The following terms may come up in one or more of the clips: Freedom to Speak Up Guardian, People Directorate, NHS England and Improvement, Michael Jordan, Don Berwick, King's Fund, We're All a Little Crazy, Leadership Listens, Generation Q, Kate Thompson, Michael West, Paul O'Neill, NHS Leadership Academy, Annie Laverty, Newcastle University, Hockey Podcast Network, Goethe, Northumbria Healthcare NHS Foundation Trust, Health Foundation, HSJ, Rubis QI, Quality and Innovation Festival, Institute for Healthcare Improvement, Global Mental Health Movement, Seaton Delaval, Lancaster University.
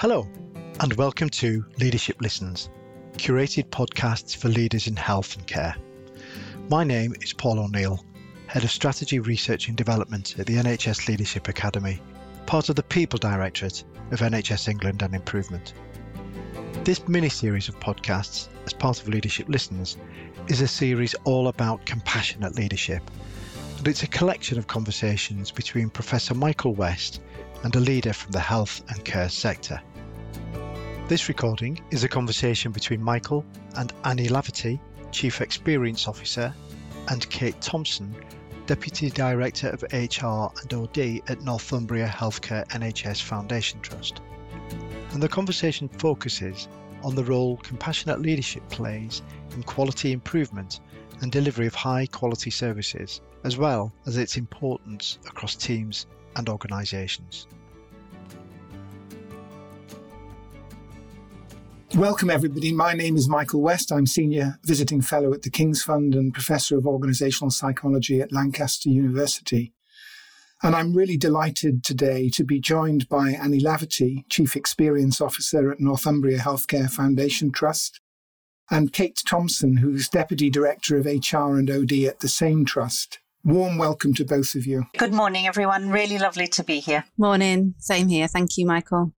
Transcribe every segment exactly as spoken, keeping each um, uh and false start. Hello, and welcome to Leadership Listens, curated podcasts for leaders in health and care. My name is Paul O'Neill, Head of Strategy, Research and Development at the N H S Leadership Academy, part of the People Directorate of N H S England and Improvement. This mini-series of podcasts, as part of Leadership Listens, is a series all about compassionate leadership, and it's a collection of conversations between Professor Michael West and a leader from the health and care sector. This recording is a conversation between Michael and Annie Laverty, Chief Experience Officer, and Kate Thompson, Deputy Director of H R and O D at Northumbria Healthcare N H S Foundation Trust. And the conversation focuses on the role compassionate leadership plays in quality improvement and delivery of high quality services, as well as its importance across teams and organisations. Welcome everybody, my name is Michael West. I'm Senior Visiting Fellow at the King's Fund and Professor of Organisational Psychology at Lancaster University. And I'm really delighted today to be joined by Annie Laverty, Chief Experience Officer at Northumbria Healthcare Foundation Trust, and Kate Thompson, who's Deputy Director of H R and O D at the same trust. Warm welcome to both of you. Good morning everyone, really lovely to be here. Morning, same here, thank you Michael.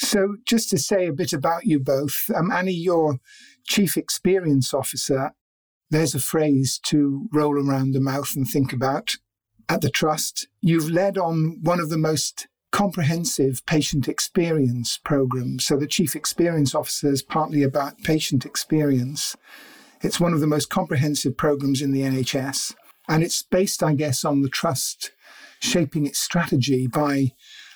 So just to say a bit about you both, um, Annie, you're Chief Experience Officer. There's a phrase to roll around the mouth and think about. At the Trust, you've led on one of the most comprehensive patient experience programs. So the Chief Experience Officer is partly about patient experience. It's one of the most comprehensive programs in the N H S. And it's based, I guess, on the Trust shaping its strategy by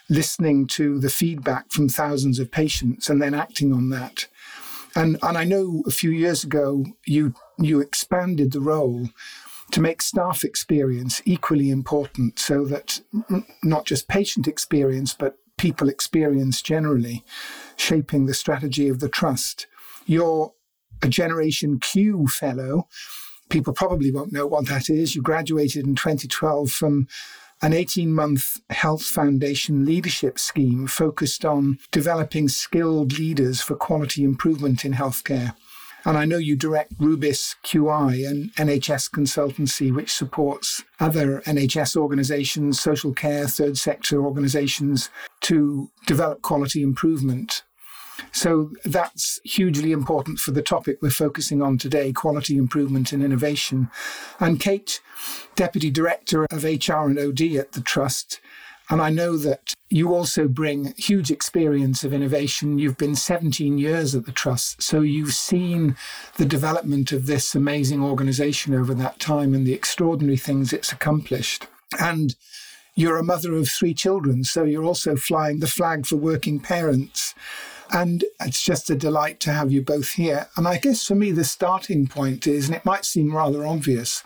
listening to the feedback from thousands of patients and then acting on that. And and I know a few years ago you you expanded the role to make staff experience equally important, so that not just patient experience but people experience generally, shaping the strategy of the Trust. You're a Generation Q fellow. People probably won't know what that is. You graduated in twenty twelve from an eighteen-month Health Foundation leadership scheme focused on developing skilled leaders for quality improvement in healthcare. And I know you direct Rubis Q I, an N H S consultancy which supports other N H S organisations, social care, third sector organisations to develop quality improvement. So that's hugely important for the topic we're focusing on today, quality improvement and innovation. And Kate, Deputy Director of H R and O D at the Trust, and I know that you also bring huge experience of innovation. You've been seventeen years at the Trust, so you've seen the development of this amazing organisation over that time and the extraordinary things it's accomplished. And you're a mother of three children, so you're also flying the flag for working parents. And it's just a delight to have you both here. And I guess for me, the starting point is, and it might seem rather obvious,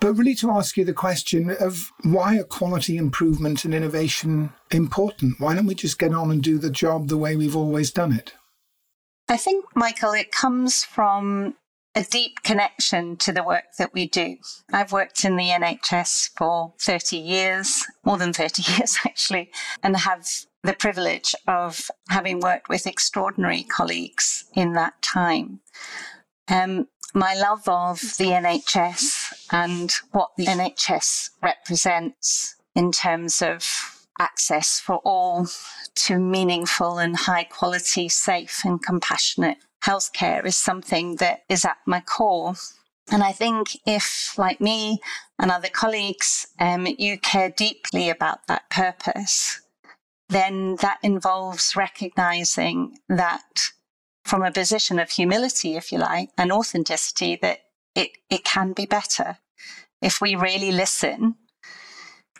but really to ask you the question of why are quality improvement and innovation important? Why don't we just get on and do the job the way we've always done it? I think, Michael, it comes from a deep connection to the work that we do. I've worked in the N H S for thirty years, more than thirty years actually, and have the privilege of having worked with extraordinary colleagues in that time. Um, my love of the N H S and what the N H S represents in terms of access for all to meaningful and high quality, safe and compassionate healthcare is something that is at my core. And I think if, like me and other colleagues, um, you care deeply about that purpose, then that involves recognizing that from a position of humility, if you like, and authenticity, that it, it can be better. If we really listen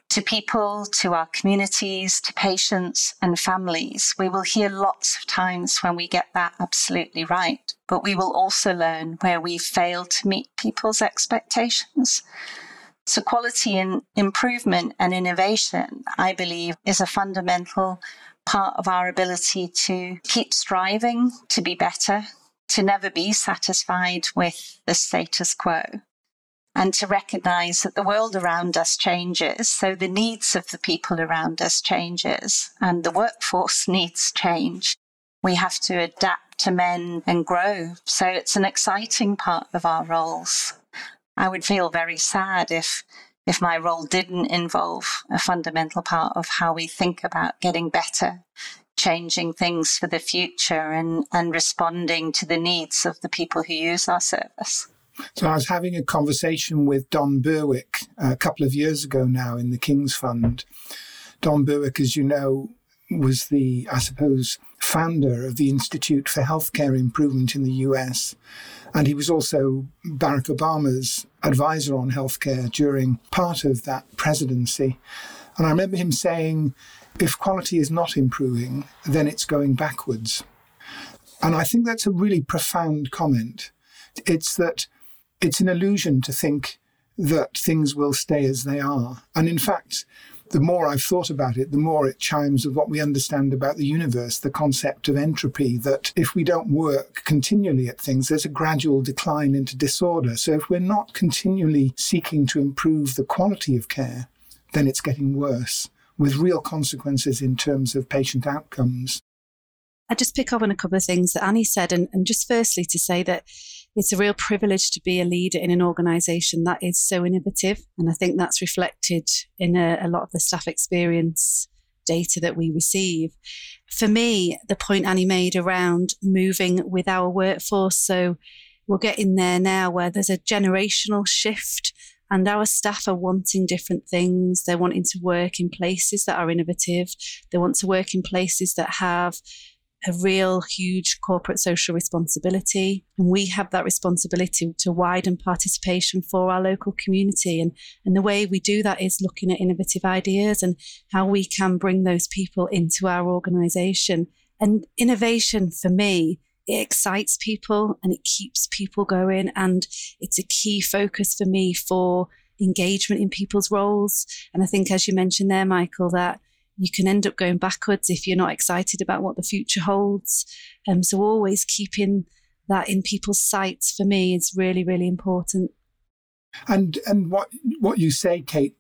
to people, to our communities, to patients and families, we will hear lots of times when we get that absolutely right. But we will also learn where we fail to meet people's expectations. So quality and improvement and innovation, I believe, is a fundamental part of our ability to keep striving to be better, to never be satisfied with the status quo, and to recognise that the world around us changes. So the needs of the people around us changes and the workforce needs change. we have to adapt, amend and grow. So it's an exciting part of our roles. I would feel very sad if if my role didn't involve a fundamental part of how we think about getting better, changing things for the future and, and responding to the needs of the people who use our service. So I was having a conversation with Don Berwick a couple of years ago now in the King's Fund. Don Berwick, as you know, was the, I suppose, founder of the Institute for Healthcare Improvement in the U S. And he was also Barack Obama's advisor on healthcare during part of that presidency. And I remember him saying, if quality is not improving, then it's going backwards. And I think that's a really profound comment. It's that it's an illusion to think that things will stay as they are. And in fact, the more I've thought about it, the more it chimes with what we understand about the universe, the concept of entropy, that if we don't work continually at things, there's a gradual decline into disorder. So if we're not continually seeking to improve the quality of care, then it's getting worse, with real consequences in terms of patient outcomes. I just pick up on a couple of things that Annie said, and, and just firstly to say that it's a real privilege to be a leader in an organisation that is so innovative, and I think that's reflected in a, a lot of the staff experience data that we receive. For me, the point Annie made around moving with our workforce, so we're getting there now where there's a generational shift and our staff are wanting different things. They're wanting to work in places that are innovative. They want to work in places that have a real huge corporate social responsibility. And we have that responsibility to widen participation for our local community. And, and the way we do that is looking at innovative ideas and how we can bring those people into our organisation. And innovation, for me, it excites people and it keeps people going. And it's a key focus for me for engagement in people's roles. And I think, as you mentioned there, Michael, that you can end up going backwards if you're not excited about what the future holds. Um, so always keeping that in people's sights for me is really, really important. And and what what you say, Kate,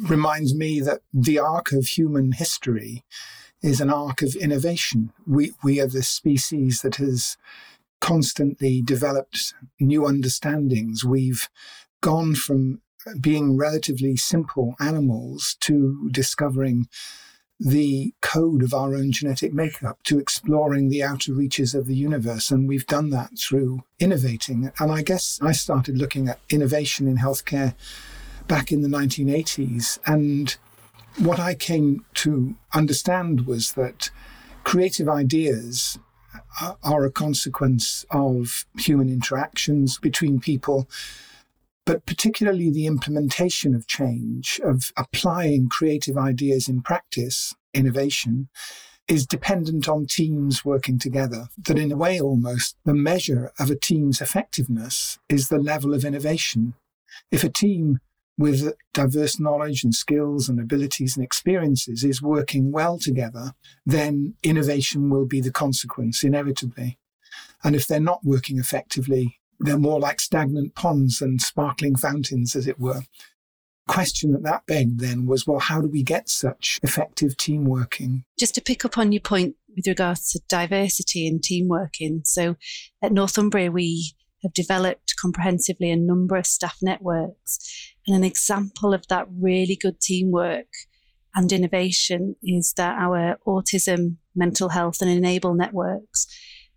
reminds me that the arc of human history is an arc of innovation. We we are the species that has constantly developed new understandings. We've gone from being relatively simple animals to discovering the code of our own genetic makeup, to exploring the outer reaches of the universe. And we've done that through innovating. And I guess I started looking at innovation in healthcare back in the nineteen eighties. And what I came to understand was that creative ideas are a consequence of human interactions between people, but particularly the implementation of change, of applying creative ideas in practice, innovation, is dependent on teams working together. That in a way almost, the measure of a team's effectiveness is the level of innovation. If a team with diverse knowledge and skills and abilities and experiences is working well together, then innovation will be the consequence, inevitably. And if they're not working effectively, they're more like stagnant ponds than sparkling fountains, as it were. Question that that begged then was, well, how do we get such effective team working? Just to pick up on your point with regards to diversity and team working. So at Northumbria, we have developed comprehensively a number of staff networks. And an example of that really good teamwork and innovation is that our autism, mental health and enable networks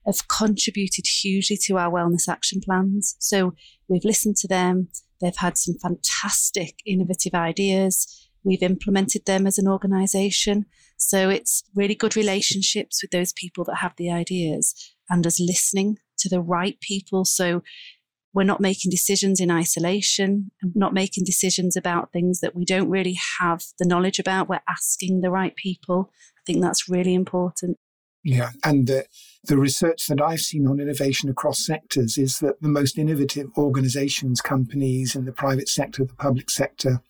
have contributed hugely to our wellness action plans. So we've listened to them. They've had some fantastic innovative ideas. We've implemented them as an organisation. So it's really good relationships with those people that have the ideas and us listening to the right people. So we're not making decisions in isolation, not making decisions about things that we don't really have the knowledge about. We're asking the right people. I think that's really important. Yeah, and the, the research that I've seen on innovation across sectors is that the most innovative organisations, companies in the private sector, the public sector,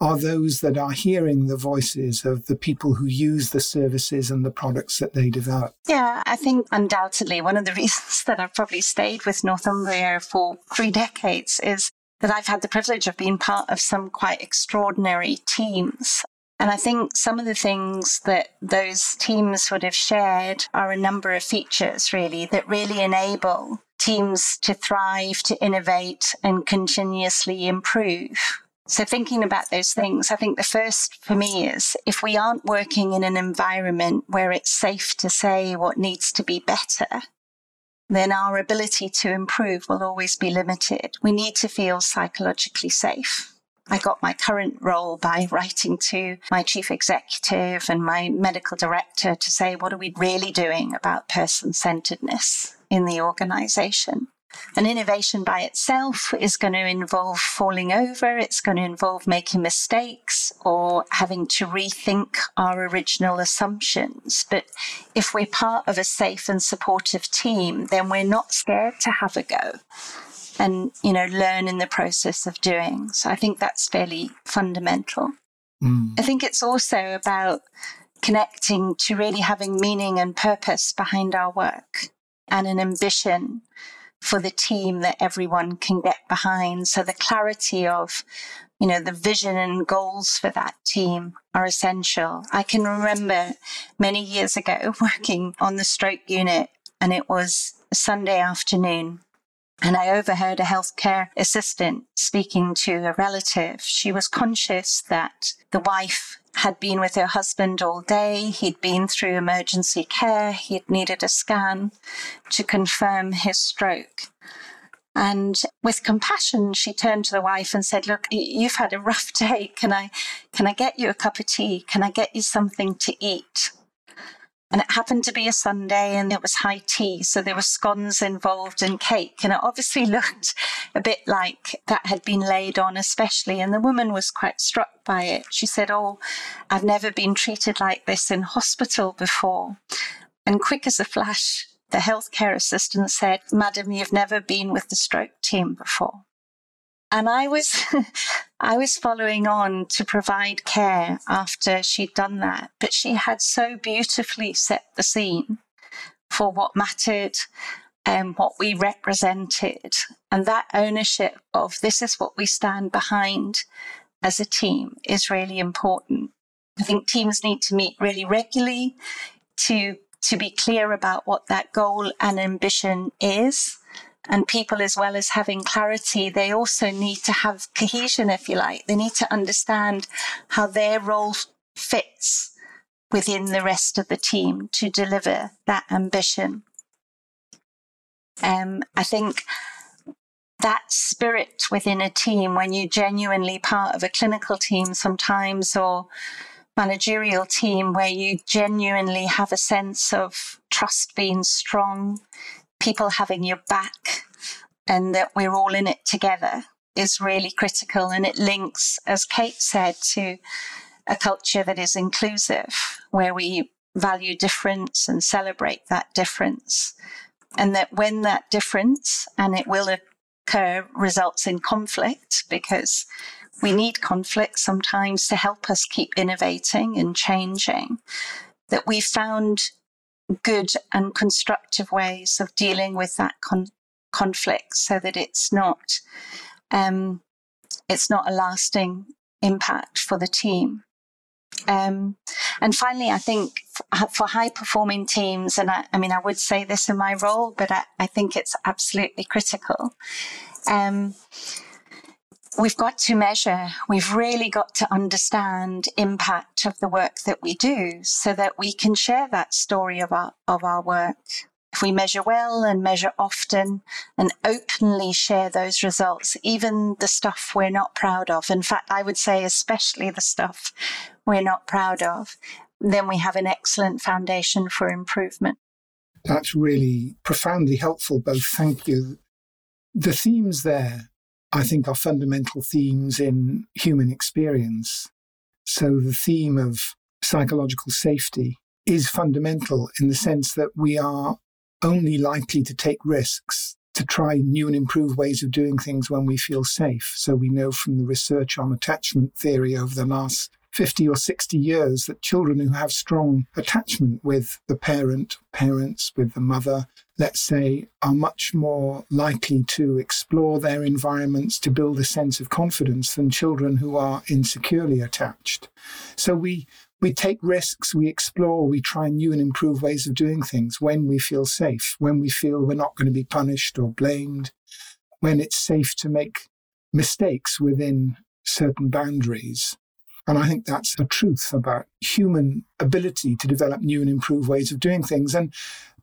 are those that are hearing the voices of the people who use the services and the products that they develop. Yeah, I think undoubtedly one of the reasons that I've probably stayed with Northumbria for three decades is that I've had the privilege of being part of some quite extraordinary teams. And I think some of the things that those teams sort of shared are a number of features, really, that really enable teams to thrive, to innovate and continuously improve. So thinking about those things, I think the first for me is if we aren't working in an environment where it's safe to say what needs to be better, then our ability to improve will always be limited. We need to feel psychologically safe. I got my current role by writing to my chief executive and my medical director to say, what are we really doing about person-centeredness in the organisation? And innovation by itself is going to involve falling over. It's going to involve making mistakes or having to rethink our original assumptions. But if we're part of a safe and supportive team, then we're not scared to have a go and, you know, learn in the process of doing. So I think that's fairly fundamental. Mm. I think it's also about connecting to really having meaning and purpose behind our work and an ambition for the team that everyone can get behind. So the clarity of, you know, the vision and goals for that team are essential. I can remember many years ago working on the stroke unit, and it was a Sunday afternoon, and I overheard a healthcare assistant speaking to a relative. She was conscious that the wife had been with her husband all day. He'd been through emergency care. He'd needed a scan to confirm his stroke. And with compassion, she turned to the wife and said, look, you've had a rough day. Can I, can I get you a cup of tea? Can I get you something to eat? And it happened to be a Sunday and it was high tea. So there were scones involved and cake. And it obviously looked a bit like that had been laid on especially. And the woman was quite struck by it. She said, oh, I've never been treated like this in hospital before. And quick as a flash, the healthcare assistant said, Madam, you've never been with the stroke team before. And I was, I was following on to provide care after she'd done that. But she had so beautifully set the scene for what mattered and what we represented. And that ownership of this is what we stand behind as a team is really important. I think teams need to meet really regularly to, to be clear about what that goal and ambition is. And people, as well as having clarity, they also need to have cohesion, if you like. They need to understand how their role fits within the rest of the team to deliver that ambition. Um, I think that spirit within a team, when you're genuinely part of a clinical team sometimes or managerial team, where you genuinely have a sense of trust being strong, people having your back, and that we're all in it together is really critical. And it links, as Kate said, to a culture that is inclusive, where we value difference and celebrate that difference. And that when that difference, and it will occur, results in conflict, because we need conflict sometimes to help us keep innovating and changing, that we found good and constructive ways of dealing with that con- conflict so that it's not um, it's not a lasting impact for the team. Um, and finally, I think f- for high-performing teams, and I, I mean, I would say this in my role, but I, I think it's absolutely critical. Um, we've got to measure, we've really got to understand impact of the work that we do so that we can share that story of our, of our work. If we measure well and measure often and openly share those results, even the stuff we're not proud of, in fact, I would say especially the stuff we're not proud of, then we have an excellent foundation for improvement. That's really profoundly helpful, both. Thank you. The themes there, I think, are fundamental themes in human experience. So the theme of psychological safety is fundamental in the sense that we are only likely to take risks, to try new and improved ways of doing things when we feel safe. So we know from the research on attachment theory over the last fifty or sixty years that children who have strong attachment with the parent, parents, with the mother, let's say, are much more likely to explore their environments to build a sense of confidence than children who are insecurely attached. So we we take risks, we explore, we try new and improved ways of doing things when we feel safe, when we feel we're not going to be punished or blamed, when it's safe to make mistakes within certain boundaries. And I think that's the truth about human ability to develop new and improved ways of doing things. And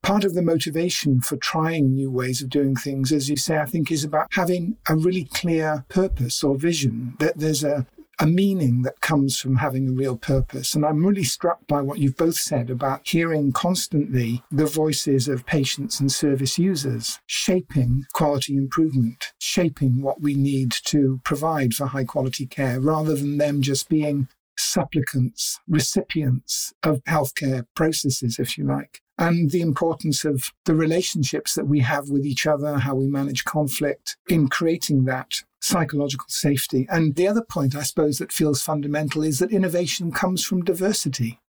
part of the motivation for trying new ways of doing things, as you say, I think is about having a really clear purpose or vision, that there's a, a meaning that comes from having a real purpose. And I'm really struck by what you've both said about hearing constantly the voices of patients and service users, shaping quality improvement, shaping what we need to provide for high quality care, rather than them just being supplicants, recipients of healthcare processes, if you like. And the importance of the relationships that we have with each other, how we manage conflict in creating that psychological safety. And the other point, I suppose, that feels fundamental is that innovation comes from diversity,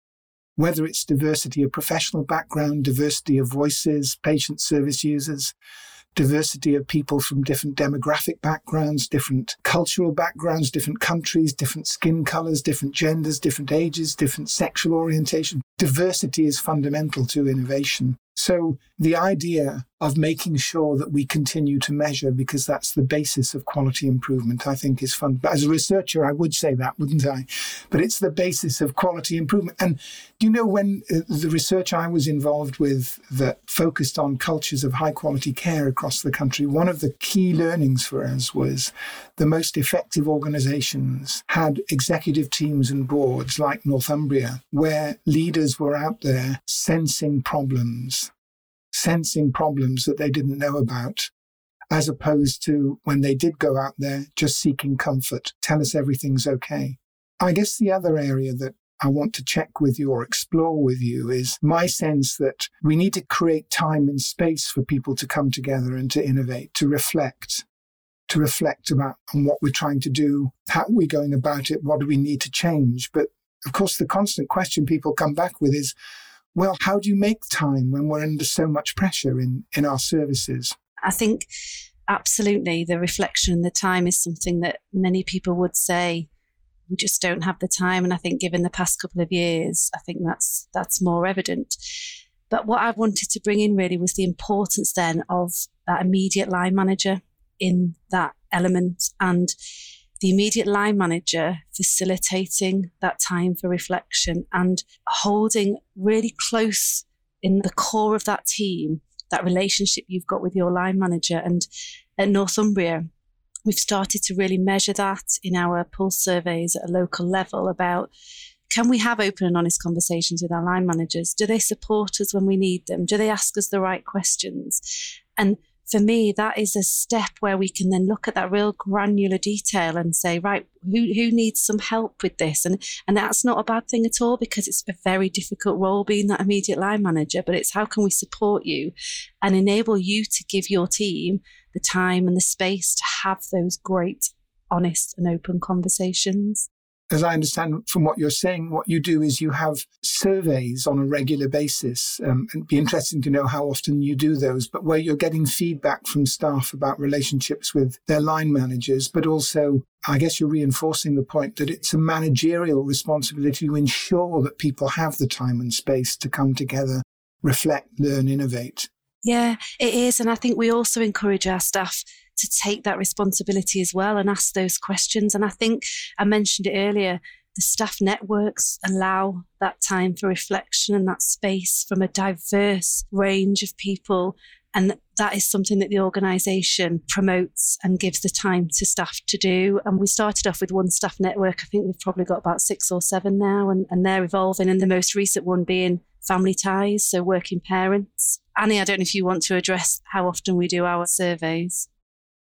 whether it's diversity of professional background, diversity of voices, patient service users, diversity of people from different demographic backgrounds, different cultural backgrounds, different countries, different skin colors, different genders, different ages, different sexual orientation. Diversity is fundamental to innovation. So the idea of making sure that we continue to measure, because that's the basis of quality improvement, I think is fun. But as a researcher, I would say that, wouldn't I? But it's the basis of quality improvement. And you know, when the research I was involved with that focused on cultures of high quality care across the country, one of the key learnings for us was the most effective organizations had executive teams and boards like Northumbria, where leaders were out there sensing problems. sensing problems that they didn't know about, as opposed to when they did go out there just seeking comfort, tell us everything's okay. I guess the other area that I want to check with you or explore with you is my sense that we need to create time and space for people to come together and to innovate, to reflect, to reflect about on what we're trying to do, how are we going about it, what do we need to change. But of course, the constant question people come back with is, well, how do you make time when we're under so much pressure in, in our services? I think absolutely the reflection and the time is something that many people would say, we just don't have the time. And I think given the past couple of years, I think that's that's more evident. But what I wanted to bring in really was the importance then of that immediate line manager in that element, and the immediate line manager facilitating that time for reflection and holding really close in the core of that team, that relationship you've got with your line manager. And at Northumbria, we've started to really measure that in our pulse surveys at a local level about, can we have open and honest conversations with our line managers? Do they support us when we need them? Do they ask us the right questions? And for me, that is a step where we can then look at that real granular detail and say, right, who who needs some help with this? And and that's not a bad thing at all, because it's a very difficult role being that immediate line manager, but it's how can we support you and enable you to give your team the time and the space to have those great, honest and open conversations. As I understand from what you're saying, what you do is you have surveys on a regular basis. Um, and it'd be interesting to know how often you do those, but where you're getting feedback from staff about relationships with their line managers, but also I guess you're reinforcing the point that it's a managerial responsibility to ensure that people have the time and space to come together, reflect, learn, innovate. Yeah, it is. And I think we also encourage our staff to take that responsibility as well and ask those questions. And I think I mentioned it earlier, the staff networks allow that time for reflection and that space from a diverse range of people. And that is something that the organisation promotes and gives the time to staff to do. And we started off with one staff network. I think we've probably got about six or seven now, and, and they're evolving. And the most recent one being family ties, so working parents. Annie, I don't know if you want to address how often we do our surveys.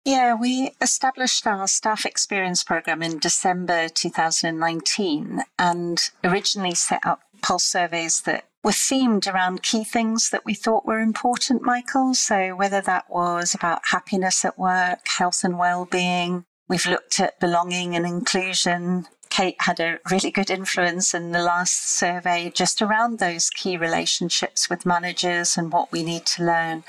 Yeah, we established our staff experience programme in December twenty nineteen and originally set up pulse surveys that were themed around key things that we thought were important, Michael. So whether that was about happiness at work, health and well-being, we've looked at belonging and inclusion, Kate had a really good influence in the last survey just around those key relationships with managers and what we need to learn.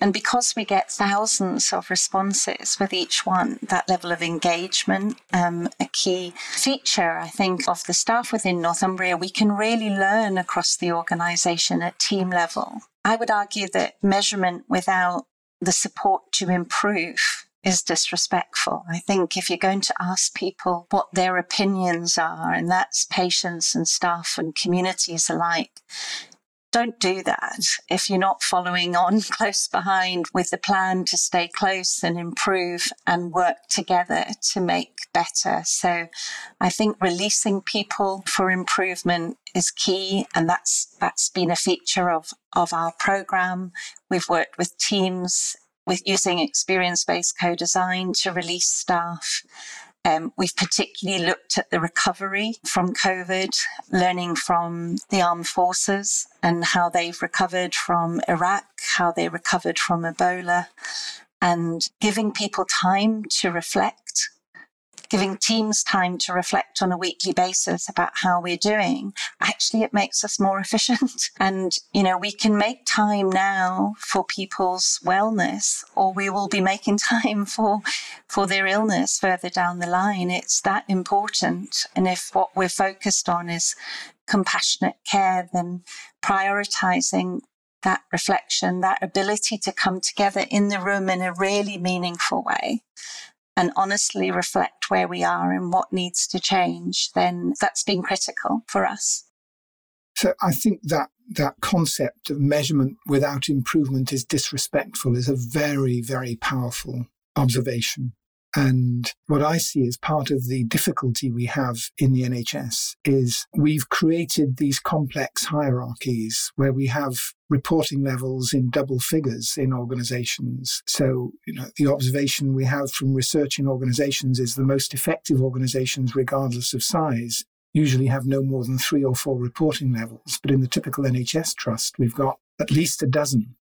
And because we get thousands of responses with each one, that level of engagement, um, a key feature, I think, of the staff within Northumbria, we can really learn across the organisation at team level. I would argue that measurement without the support to improve is disrespectful. I think if you're going to ask people what their opinions are, and that's patients and staff and communities alike, don't do that if you're not following on close behind with the plan to stay close and improve and work together to make better. So I think releasing people for improvement is key, and that's that's been a feature of, of our programme. We've worked with teams with using experience-based co-design to release staff. Um, we've particularly looked at the recovery from COVID, learning from the armed forces and how they've recovered from Iraq, how they recovered from Ebola, and giving people time to reflect, giving teams time to reflect on a weekly basis about how we're doing. Actually, it makes us more efficient. And, you know, we can make time now for people's wellness, or we will be making time for, for their illness further down the line. It's that important. And if what we're focused on is compassionate care, then prioritizing that reflection, that ability to come together in the room in a really meaningful way, and honestly reflect where we are and what needs to change, then that's been critical for us. So I think that that concept of measurement without improvement is disrespectful is a very, very powerful observation. And what I see as part of the difficulty we have in the N H S is we've created these complex hierarchies where we have reporting levels in double figures in organizations. So, you know, the observation we have from research in organizations is the most effective organizations, regardless of size, usually have no more than three or four reporting levels. But in the typical N H S trust, we've got at least a dozen.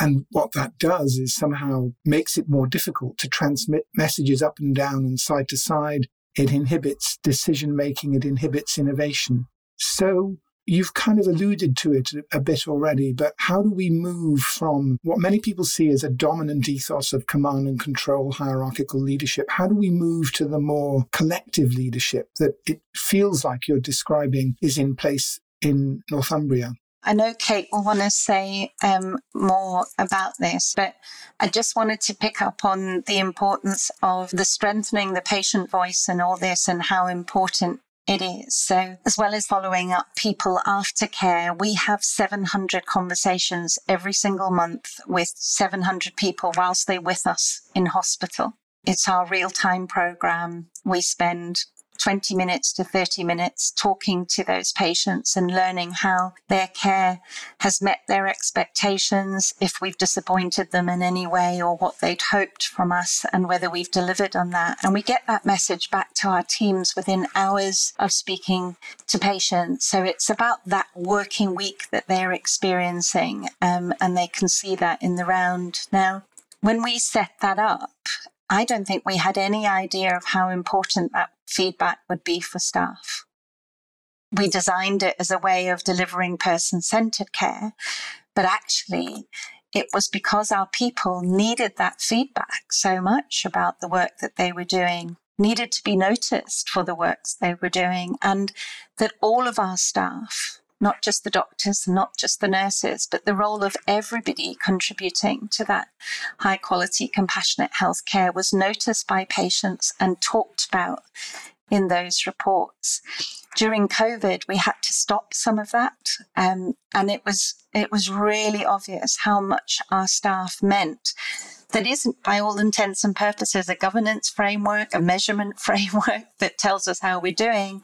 And what that does is somehow makes it more difficult to transmit messages up and down and side to side. It inhibits decision-making. It inhibits innovation. So you've kind of alluded to it a bit already, but how do we move from what many people see as a dominant ethos of command and control, hierarchical leadership? How do we move to the more collective leadership that it feels like you're describing is in place in Northumbria? I know Kate will want to say um, more about this, but I just wanted to pick up on the importance of the strengthening the patient voice and all this and how important it is. So as well as following up people after care, we have seven hundred conversations every single month with seven hundred people whilst they're with us in hospital. It's our real-time program. We spend twenty minutes to thirty minutes talking to those patients and learning how their care has met their expectations, if we've disappointed them in any way or what they'd hoped from us and whether we've delivered on that. And we get that message back to our teams within hours of speaking to patients. So it's about that working week that they're experiencing, um, and they can see that in the round. Now, when we set that up, I don't think we had any idea of how important that feedback would be for staff. We designed it as a way of delivering person-centered care, but actually it was because our people needed that feedback so much about the work that they were doing, needed to be noticed for the works they were doing, and that all of our staff, not just the doctors, not just the nurses, but the role of everybody contributing to that high quality, compassionate healthcare was noticed by patients and talked about in those reports. During COVID, we had to stop some of that. Um, and it was, it was really obvious how much our staff meant. That isn't, by all intents and purposes, a governance framework, a measurement framework that tells us how we're doing.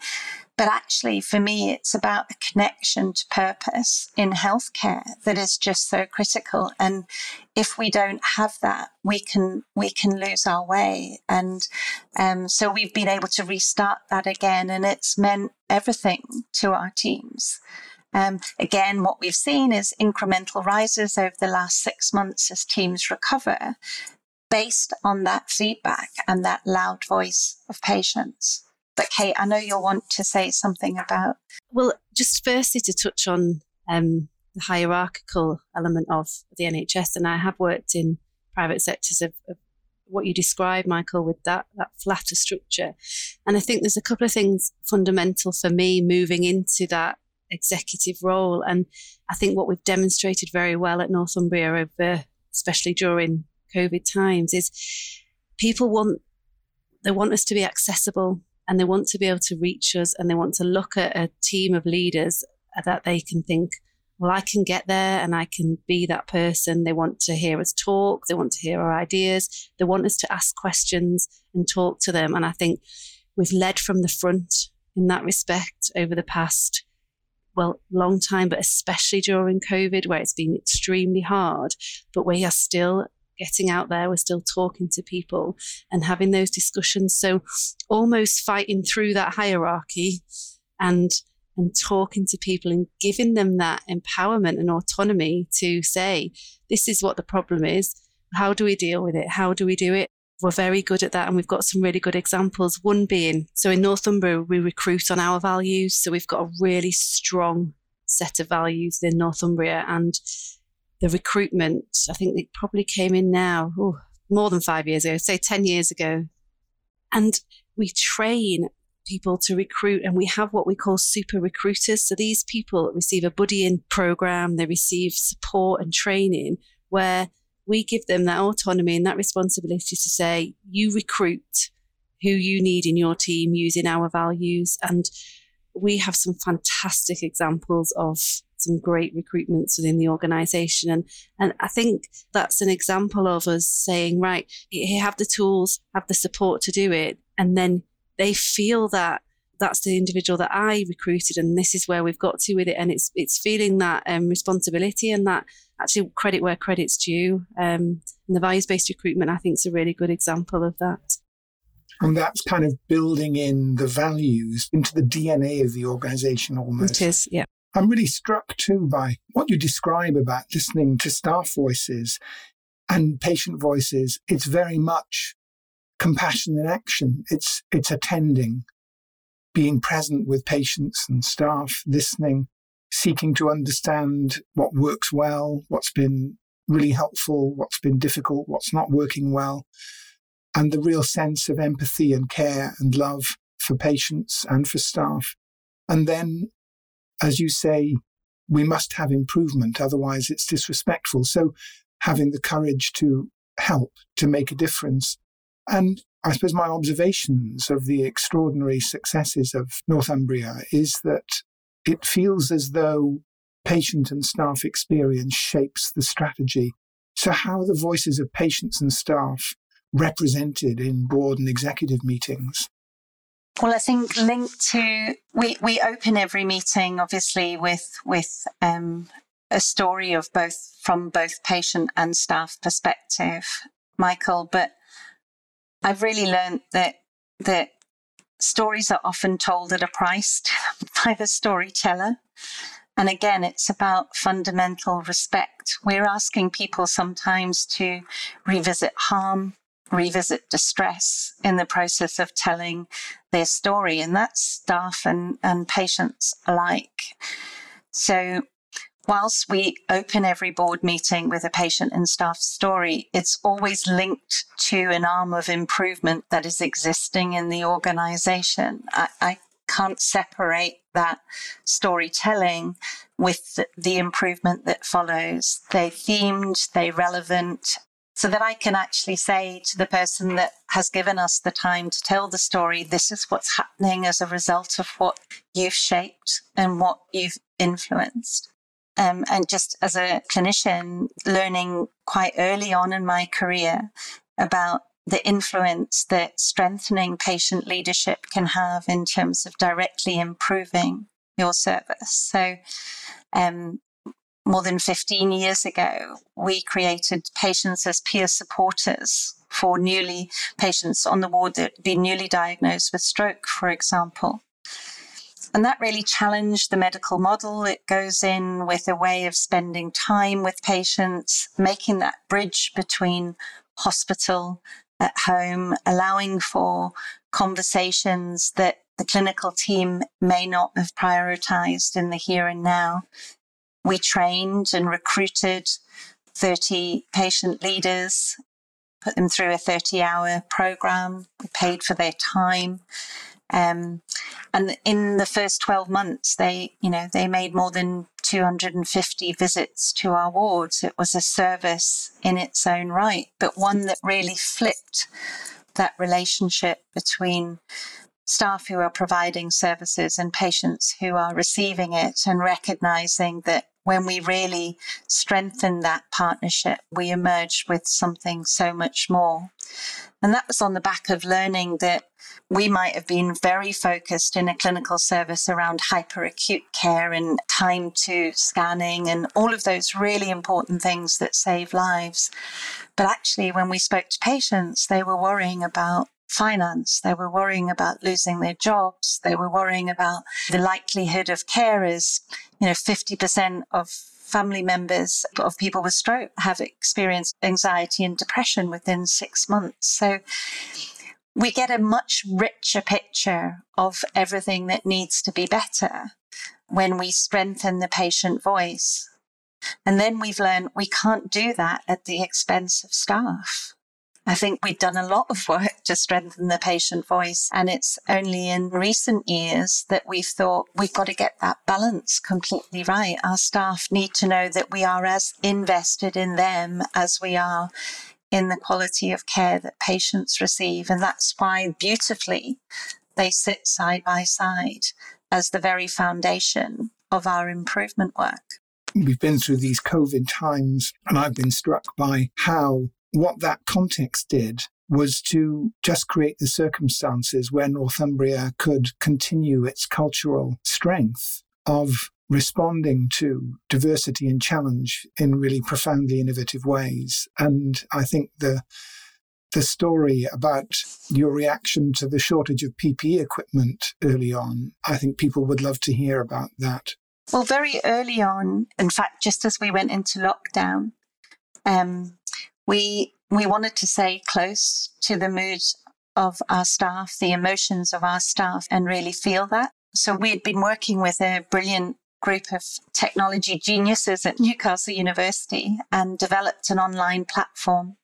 But actually, for me, it's about a connection to purpose in healthcare that is just so critical. And if we don't have that, we can we can lose our way. And um, so we've been able to restart that again, and it's meant everything to our teams. Um, again, what we've seen is incremental rises over the last six months as teams recover, based on that feedback and that loud voice of patients. But Kate, I know you'll want to say something about... Well, just firstly to touch on um, the hierarchical element of the N H S, and I have worked in private sectors of, of what you described, Michael, with that, that flatter structure. And I think there's a couple of things fundamental for me moving into that executive role. And I think what we've demonstrated very well at Northumbria over, especially during COVID times, is people want, they want us to be accessible, and they want to be able to reach us, and they want to look at a team of leaders that they can think, well, I can get there and I can be that person. They want to hear us talk. They want to hear our ideas. They want us to ask questions and talk to them. And I think we've led from the front in that respect over the past, well, long time, but especially during COVID, where it's been extremely hard, but we are still getting out there, we're still talking to people and having those discussions. So almost fighting through that hierarchy and and talking to people and giving them that empowerment and autonomy to say, this is what the problem is. How do we deal with it? How do we do it? We're very good at that, and we've got some really good examples. One being, so in Northumbria, we recruit on our values. So we've got a really strong set of values in Northumbria, and the recruitment, I think it probably came in now, ooh, more than five years ago, say ten years ago. And we train people to recruit, and we have what we call super recruiters. So these people receive a buddying program, they receive support and training where we give them that autonomy and that responsibility to say, you recruit who you need in your team using our values. And we have some fantastic examples of some great recruitments within the organisation. And, and I think that's an example of us saying, right, you have the tools, have the support to do it. And then they feel that that's the individual that I recruited, and this is where we've got to with it. And it's it's feeling that um, responsibility, and that actually credit where credit's due. Um, and the values-based recruitment, I think, is a really good example of that. And that's kind of building in the values into the D N A of the organisation almost. It is, yeah. I'm really struck too by what you describe about listening to staff voices and patient voices. It's very much compassion in action. It's it's attending, being present with patients and staff, listening, seeking to understand what works well, what's been really helpful, what's been difficult, what's not working well, and the real sense of empathy and care and love for patients and for staff. And then, as you say, we must have improvement, otherwise it's disrespectful. So having the courage to help, to make a difference. And I suppose my observations of the extraordinary successes of Northumbria is that it feels as though patient and staff experience shapes the strategy. So how are the voices of patients and staff represented in board and executive meetings? Well, I think linked to, we, we open every meeting, obviously, with with um, a story of both, from both patient and staff perspective, Michael, but I've really learned that that stories are often told at a price by the storyteller. And again, it's about fundamental respect. We're asking people sometimes to revisit harm, revisit distress in the process of telling their story, and that's staff and, and patients alike. So whilst we open every board meeting with a patient and staff story, it's always linked to an arm of improvement that is existing in the organisation. I, I can't separate that storytelling with the, the improvement that follows. They're themed, they're relevant, so that I can actually say to the person that has given us the time to tell the story, this is what's happening as a result of what you've shaped and what you've influenced. Um, and just as a clinician, learning quite early on in my career about the influence that strengthening patient leadership can have in terms of directly improving your service. So um, more than fifteen years ago, we created patients as peer supporters for newly patients on the ward that had been newly diagnosed with stroke, for example. And that really challenged the medical model. It goes in with a way of spending time with patients, making that bridge between hospital at home, allowing for conversations that the clinical team may not have prioritised in the here and now. We trained and recruited thirty patient leaders, put them through a thirty-hour programme. We paid for their time. Um, and in the first twelve months, they, you know, they made more than two hundred fifty visits to our wards. It was a service in its own right, but one that really flipped that relationship between staff who are providing services and patients who are receiving it, and recognising that when we really strengthen that partnership, we emerge with something so much more. And that was on the back of learning that we might have been very focused in a clinical service around hyperacute care and time to scanning and all of those really important things that save lives. But actually, when we spoke to patients, they were worrying about finance, they were worrying about losing their jobs, they were worrying about the likelihood of carers. You know, fifty percent of family members of people with stroke have experienced anxiety and depression within six months. So we get a much richer picture of everything that needs to be better when we strengthen the patient voice. And then we've learned we can't do that at the expense of staff. I think we've done a lot of work to strengthen the patient voice, and it's only in recent years that we've thought we've got to get that balance completely right. Our staff need to know that we are as invested in them as we are in the quality of care that patients receive, and that's why beautifully they sit side by side as the very foundation of our improvement work. We've been through these COVID times, and I've been struck by how what that context did was to just create the circumstances where Northumbria could continue its cultural strength of responding to diversity and challenge in really profoundly innovative ways. And I think the the story about your reaction to the shortage of P P E equipment early on, I think people would love to hear about that. Well, very early on, in fact, just as we went into lockdown, um, We we wanted to stay close to the mood of our staff, the emotions of our staff, and really feel that. So we had been working with a brilliant group of technology geniuses at Newcastle University and developed an online platform.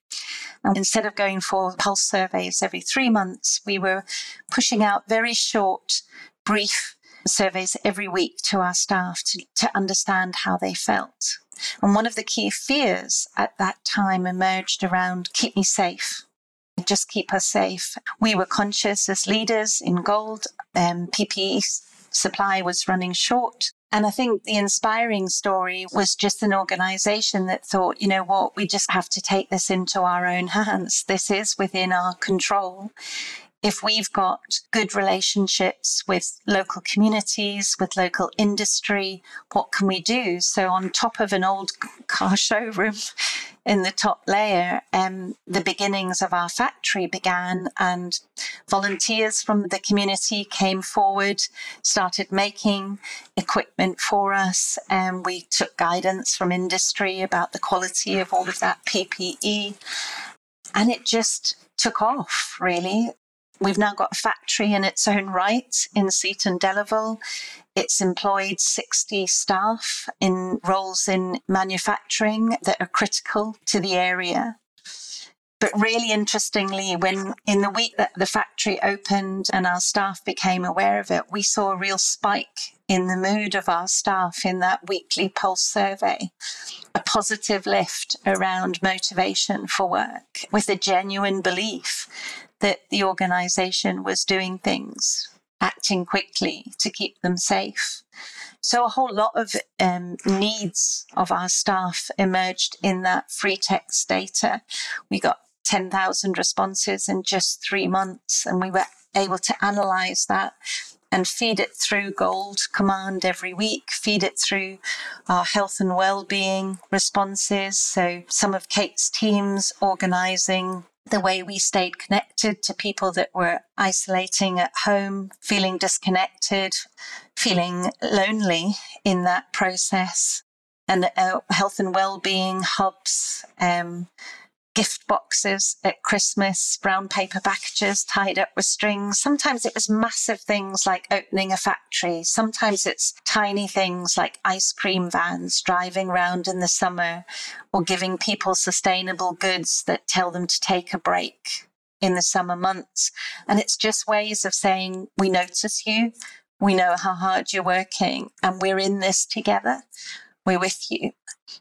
And instead of going for pulse surveys every three months, we were pushing out very short, brief surveys every week to our staff to, to understand how they felt. And one of the key fears at that time emerged around keep me safe, just keep us safe. We were conscious as leaders in gold, um, P P E supply was running short. And I think the inspiring story was just an organisation that thought, you know what, we just have to take this into our own hands. This is within our control. If we've got good relationships with local communities, with local industry, what can we do? So on top of an old car showroom in the top layer, um, the beginnings of our factory began, and volunteers from the community came forward, started making equipment for us, and we took guidance from industry about the quality of all of that P P E, and it just took off, really. We've now got a factory in its own right in Seaton Delaval. It's employed sixty staff in roles in manufacturing that are critical to the area. But really interestingly, when in the week that the factory opened and our staff became aware of it, we saw a real spike in the mood of our staff in that weekly pulse survey, a positive lift around motivation for work with a genuine belief that the organisation was doing things, acting quickly to keep them safe. So a whole lot of um, needs of our staff emerged in that free text data. We got ten thousand responses in just three months, and we were able to analyse that and feed it through Gold Command every week, feed it through our health and wellbeing responses. So some of Kate's teams organising the way we stayed connected to people that were isolating at home, feeling disconnected, feeling lonely in that process. And uh, health and wellbeing hubs, um, gift boxes at Christmas, brown paper packages tied up with strings. Sometimes it was massive things like opening a factory. Sometimes it's tiny things like ice cream vans driving round in the summer or giving people sustainable goods that tell them to take a break in the summer months. And it's just ways of saying, we notice you, we know how hard you're working, and we're in this together. We're with you.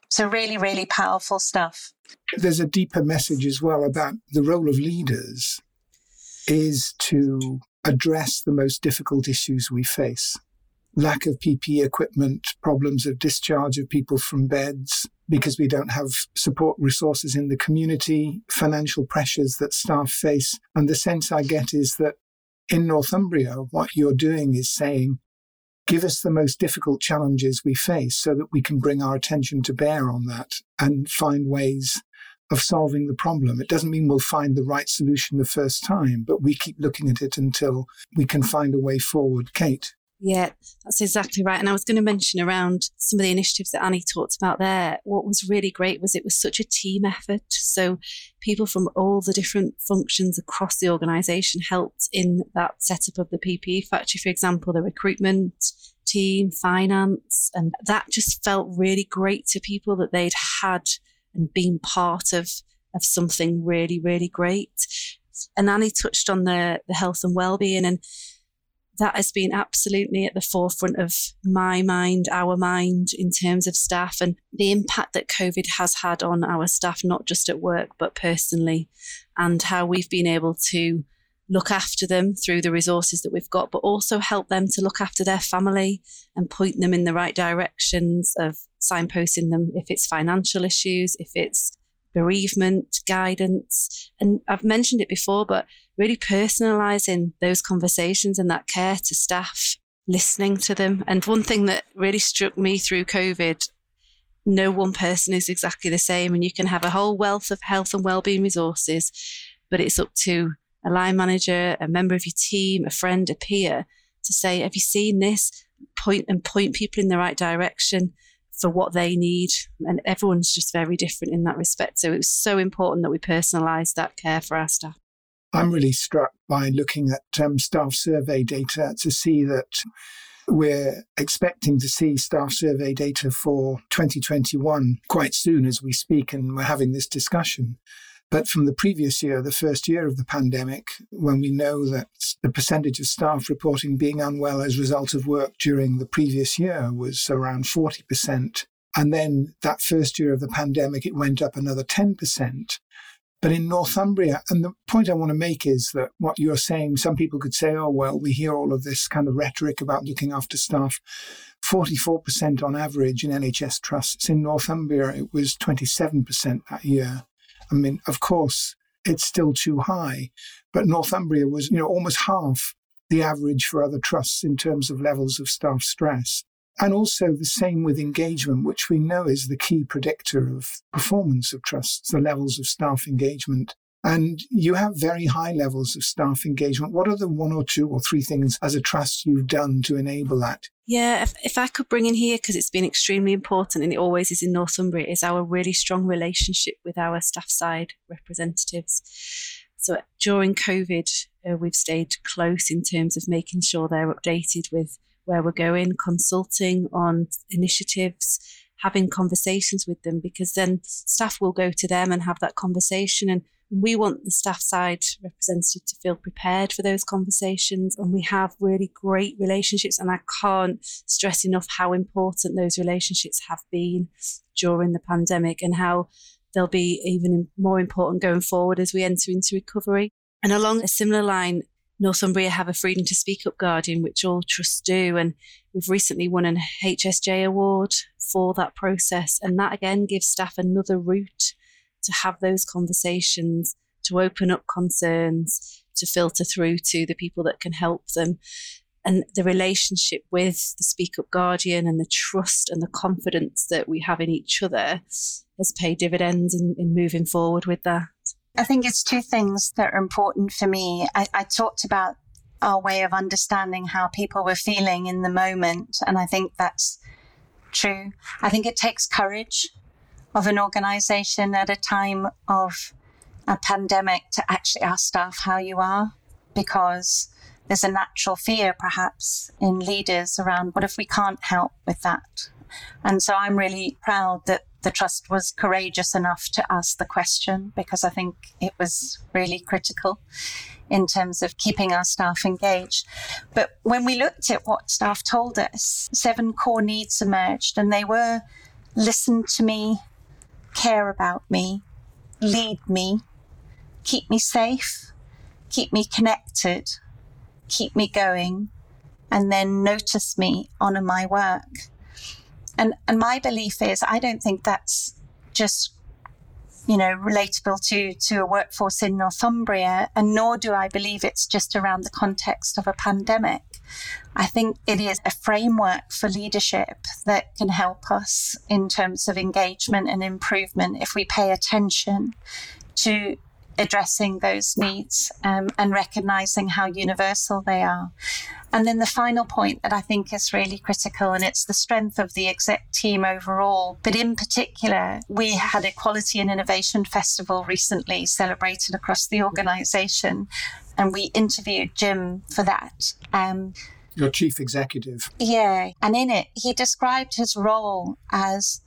So really, really powerful stuff. There's a deeper message as well about the role of leaders is to address the most difficult issues we face. Lack of P P E equipment, problems of discharge of people from beds because we don't have support resources in the community, financial pressures that staff face. And the sense I get is that in Northumbria, what you're doing is saying, give us the most difficult challenges we face so that we can bring our attention to bear on that and find ways of solving the problem. It doesn't mean we'll find the right solution the first time, but we keep looking at it until we can find a way forward. Kate? Yeah, that's exactly right. And I was going to mention around some of the initiatives that Annie talked about there, what was really great was it was such a team effort. So people from all the different functions across the organisation helped in that setup of the P P E factory, for example, the recruitment team, finance. And that just felt really great to people that they'd had and been part of, of something really, really great. And Annie touched on the, the health and wellbeing, and that has been absolutely at the forefront of my mind, our mind, in terms of staff and the impact that COVID has had on our staff, not just at work, but personally, and how we've been able to look after them through the resources that we've got, but also help them to look after their family and point them in the right directions of signposting them if it's financial issues, if it's bereavement, guidance. And I've mentioned it before, but really personalising those conversations and that care to staff, listening to them. And one thing that really struck me through COVID, no one person is exactly the same, and you can have a whole wealth of health and wellbeing resources, but it's up to a line manager, a member of your team, a friend, a peer to say, have you seen this? Point and point people in the right direction for what they need. And everyone's just very different in that respect. So it's so important that we personalise that care for our staff. I'm really struck by looking at um, staff survey data to see that we're expecting to see staff survey data for twenty twenty-one quite soon as we speak, and we're having this discussion. But from the previous year, the first year of the pandemic, when we know that the percentage of staff reporting being unwell as a result of work during the previous year was around forty percent. And then that first year of the pandemic, it went up another ten percent. But in Northumbria, and the point I want to make is that what you're saying, some people could say, oh, well, we hear all of this kind of rhetoric about looking after staff. forty-four percent on average in N H S trusts. In Northumbria, it was twenty-seven percent that year. I mean, of course, it's still too high, but Northumbria was, you know, almost half the average for other trusts in terms of levels of staff stress. And also the same with engagement, which we know is the key predictor of performance of trusts, the levels of staff engagement. And you have very high levels of staff engagement. What are the one or two or three things as a trust you've done to enable that? Yeah, if, if I could bring in here, because it's been extremely important and it always is in Northumbria, is our really strong relationship with our staff side representatives. So during COVID, uh, we've stayed close in terms of making sure they're updated with where we're going, consulting on initiatives, having conversations with them, because then staff will go to them and have that conversation. And we want the staff side representative to feel prepared for those conversations, and we have really great relationships, and I can't stress enough how important those relationships have been during the pandemic and how they'll be even more important going forward as we enter into recovery. And along a similar line, Northumbria have a Freedom to Speak Up Guardian, which all trusts do, and we've recently won an H S J award for that process, and that again gives staff another route to have those conversations, to open up concerns, to filter through to the people that can help them. And the relationship with the Speak Up Guardian and the trust and the confidence that we have in each other has paid dividends in, in moving forward with that. I think it's two things that are important for me. I, I talked about our way of understanding how people were feeling in the moment, and I think that's true. I think it takes courage of an organisation at a time of a pandemic to actually ask staff how you are, because there's a natural fear perhaps in leaders around what if we can't help with that. And so I'm really proud that the Trust was courageous enough to ask the question, because I think it was really critical in terms of keeping our staff engaged. But when we looked at what staff told us, seven core needs emerged, and they were listen to me, care about me, lead me, keep me safe, keep me connected, keep me going, and then notice me, honour my work. And and my belief is, I don't think that's just, you know, relatable to, to a workforce in Northumbria, and nor do I believe it's just around the context of a pandemic. I think it is a framework for leadership that can help us in terms of engagement and improvement if we pay attention to addressing those needs um, and recognizing how universal they are. And then the final point that I think is really critical, and it's the strength of the exec team overall, but in particular, we had a Quality and Innovation Festival recently celebrated across the organization, and we interviewed Jim for that. Um, Your chief executive. Yeah, and in it, he described his role as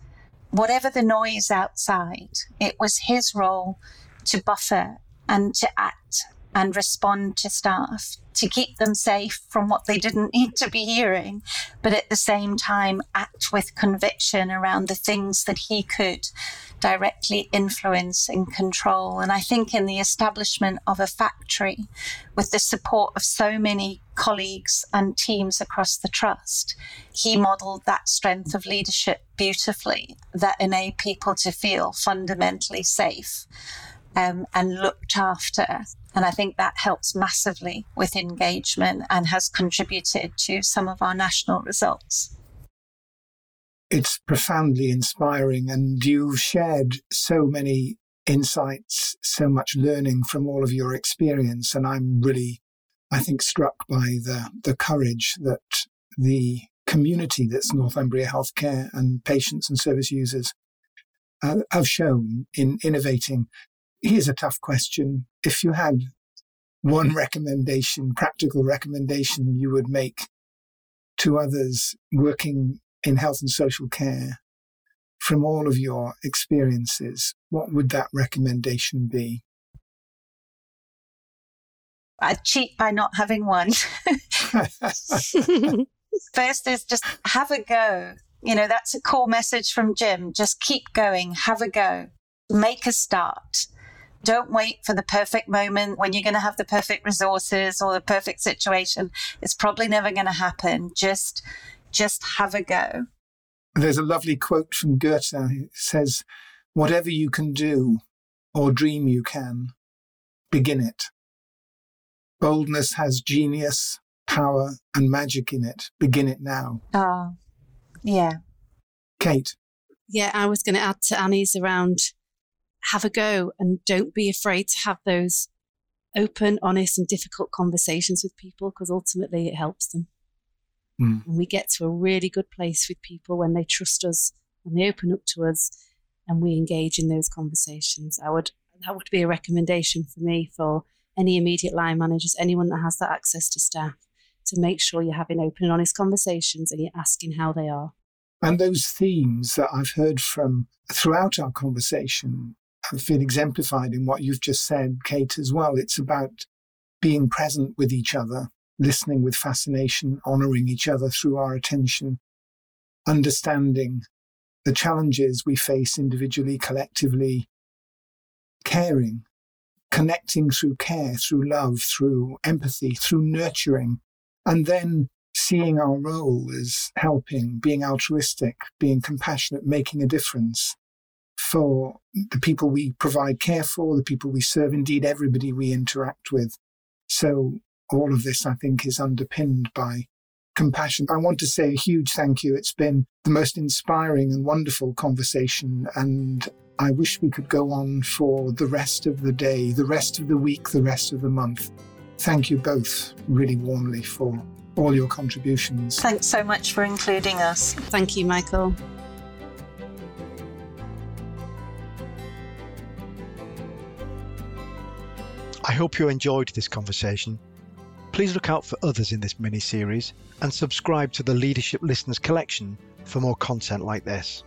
whatever the noise outside, it was his role to buffer and to act and respond to staff, to keep them safe from what they didn't need to be hearing, but at the same time act with conviction around the things that he could directly influence and control. And I think in the establishment of a factory, with the support of so many colleagues and teams across the Trust, he modelled that strength of leadership beautifully that enabled people to feel fundamentally safe. Um, and looked after. And I think that helps massively with engagement and has contributed to some of our national results. It's profoundly inspiring, and you've shared so many insights, so much learning from all of your experience. And I'm really, I think, struck by the, the courage that the community that's Northumbria Healthcare and patients and service users uh, have shown in innovating. Here's a tough question. If you had one recommendation, practical recommendation you would make to others working in health and social care from all of your experiences, what would that recommendation be? I'd cheat by not having one. First is just have a go. You know, that's a core message from Jim. Just keep going, have a go, make a start. Don't wait for the perfect moment when you're going to have the perfect resources or the perfect situation. It's probably never going to happen. Just, just have a go. There's a lovely quote from Goethe. It says, whatever you can do or dream you can, begin it. Boldness has genius, power and magic in it. Begin it now. Oh, yeah. Kate. Yeah, I was going to add to Annie's around have a go and don't be afraid to have those open, honest and difficult conversations with people, because ultimately it helps them. Mm. And we get to a really good place with people when they trust us and they open up to us and we engage in those conversations. I would that would be a recommendation for me for any immediate line managers, anyone that has that access to staff, to make sure you're having open and honest conversations and you're asking how they are. And those themes that I've heard from throughout our conversation, I feel exemplified in what you've just said, Kate, as well. It's about being present with each other, listening with fascination, honouring each other through our attention, understanding the challenges we face individually, collectively, caring, connecting through care, through love, through empathy, through nurturing, and then seeing our role as helping, being altruistic, being compassionate, making a difference for the people we provide care for, the people we serve, indeed everybody we interact with. So all of this, I think, is underpinned by compassion. I want to say a huge thank you. It's been the most inspiring and wonderful conversation, and I wish we could go on for the rest of the day, the rest of the week, the rest of the month. Thank you both really warmly for all your contributions. Thanks so much for including us. Thank you, Michael. hope you enjoyed this conversation. Please look out for others in this mini-series and subscribe to the Leadership Listens collection for more content like this.